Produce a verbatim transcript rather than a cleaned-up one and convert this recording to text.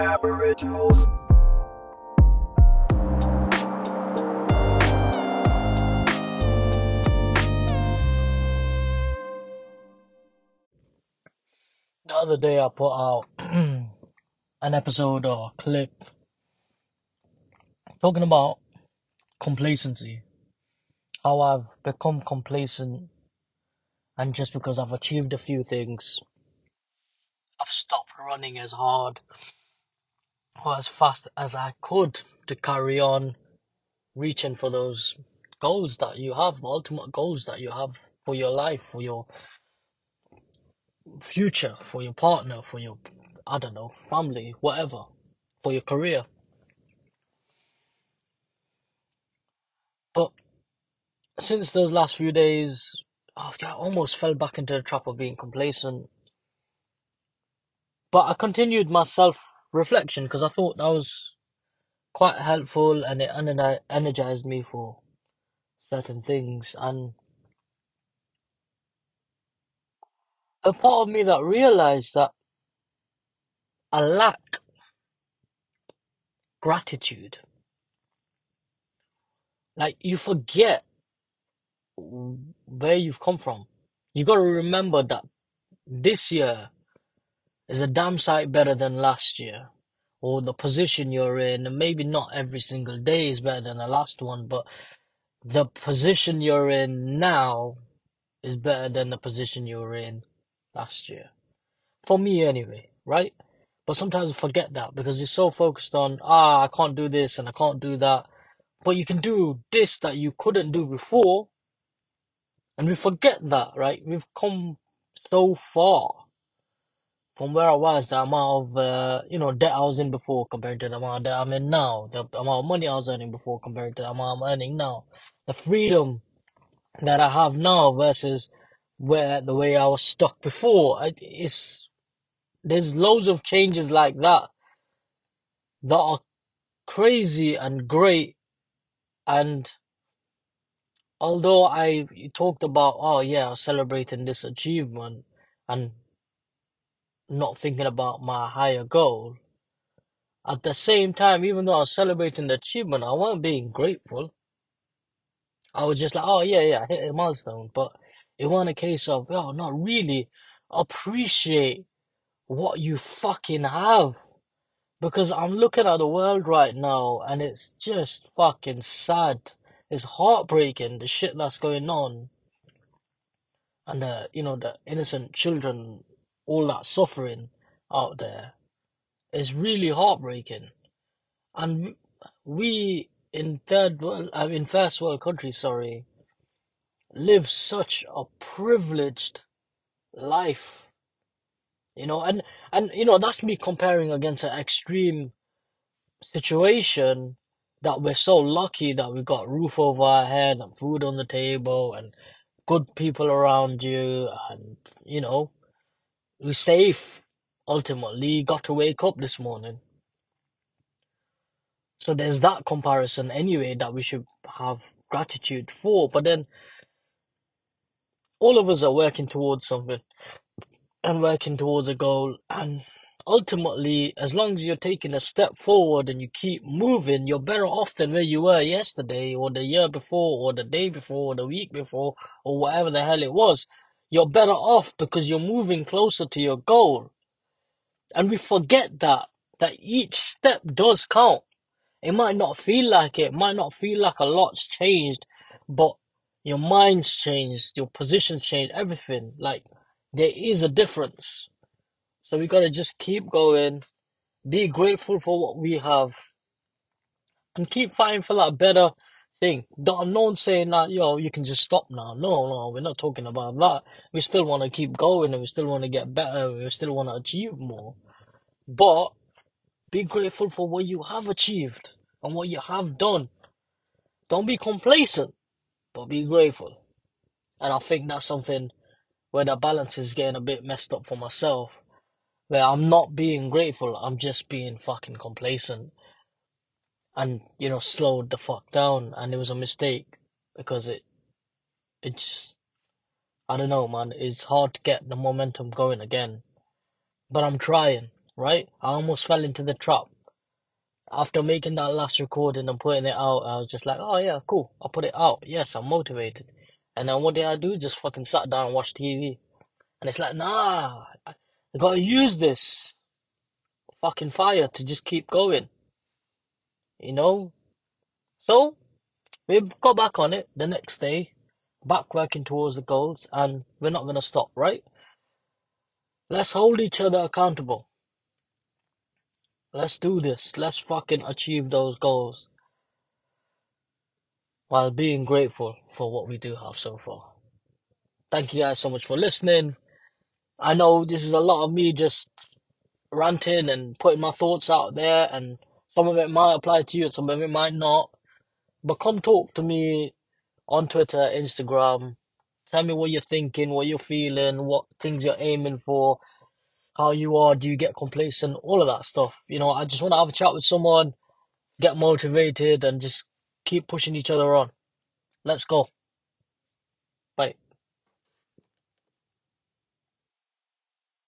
Aboriginals. The other day I put out an episode or a clip talking about complacency, how I've become complacent, and just because I've achieved a few things, I've stopped running as hard or as fast as I could to carry on reaching for those goals that you have, the ultimate goals that you have for your life, for your future, for your partner, for your, I don't know, family, whatever, for your career. But since those last few days, oh, I almost fell back into the trap of being complacent. But I continued my self-reflection because I thought that was quite helpful and it energized me for certain things. And a part of me that realized that I lack gratitude. Like, you forget where you've come from. You got to remember that this year is a damn sight better than last year, or the position you're in, and maybe not every single day is better than the last one, but the position you're in now is better than the position you were in last year. For me anyway, right? But sometimes I forget that because you're so focused on, ah, I can't do this and I can't do that. But you can do this that you couldn't do before. And we forget that, right? We've come so far from where I was, the amount of, uh, you know, debt I was in before compared to the amount that I'm in now, the amount of money I was earning before compared to the amount I'm earning now, the freedom that I have now versus where the way I was stuck before. It's, there's loads of changes like that that are crazy and great. And although I talked about, oh yeah, celebrating this achievement and not thinking about my higher goal, at the same time, even though I was celebrating the achievement, I wasn't being grateful. I was just like, oh yeah, yeah, I hit a milestone, but it wasn't a case of, oh, not really appreciate what you fucking have, because I'm looking at the world right now, and it's just fucking sad. It's heartbreaking, the shit that's going on, and the, you know, the innocent children, all that suffering out there is really heartbreaking. And we in third world, I mean first world countries, sorry, live such a privileged life, you know, and, and you know, that's me comparing against an extreme situation that we're so lucky that we got roof over our head and food on the table and good people around you and, you know, we're safe, ultimately, got to wake up this morning. So there's that comparison anyway that we should have gratitude for. But then all of us are working towards something and working towards a goal. And ultimately, as long as you're taking a step forward and you keep moving, you're better off than where you were yesterday or the year before or the day before or the week before or whatever the hell it was. You're better off because you're moving closer to your goal. And we forget that, that each step does count. It might not feel like it, it might not feel like a lot's changed, but your mind's changed, your position's changed, everything. Like, there is a difference. So we gotta just keep going, be grateful for what we have, and keep fighting for that better thing. I'm not saying that, yo, you can just stop now. No, no, we're not talking about that. We still want to keep going and we still want to get better and we still want to achieve more. But be grateful for what you have achieved and what you have done. Don't be complacent, but be grateful. And I think that's something where the balance is getting a bit messed up for myself, where I'm not being grateful, I'm just being fucking complacent. And, you know, slowed the fuck down. And it was a mistake. Because it... It's... I don't know, man. It's hard to get the momentum going again. But I'm trying. right? I almost fell into the trap. After making that last recording and putting it out, I was just like, oh yeah, cool, I'll put it out. Yes, I'm motivated. And then what did I do? Just fucking sat down and watched T V. And it's like, nah, I gotta use this fucking fire to just keep going. You know? So, we got back on it the next day, back working towards the goals, and we're not gonna stop, right? Let's hold each other accountable. Let's do this. Let's fucking achieve those goals while being grateful for what we do have so far. Thank you guys so much for listening. I know this is a lot of me just ranting and putting my thoughts out there, and some of it might apply to you, some of it might not. But come talk to me on Twitter, Instagram. Tell me what you're thinking, what you're feeling, what things you're aiming for, how you are, do you get complacent, all of that stuff. You know, I just want to have a chat with someone, get motivated, and just keep pushing each other on. Let's go. Bye.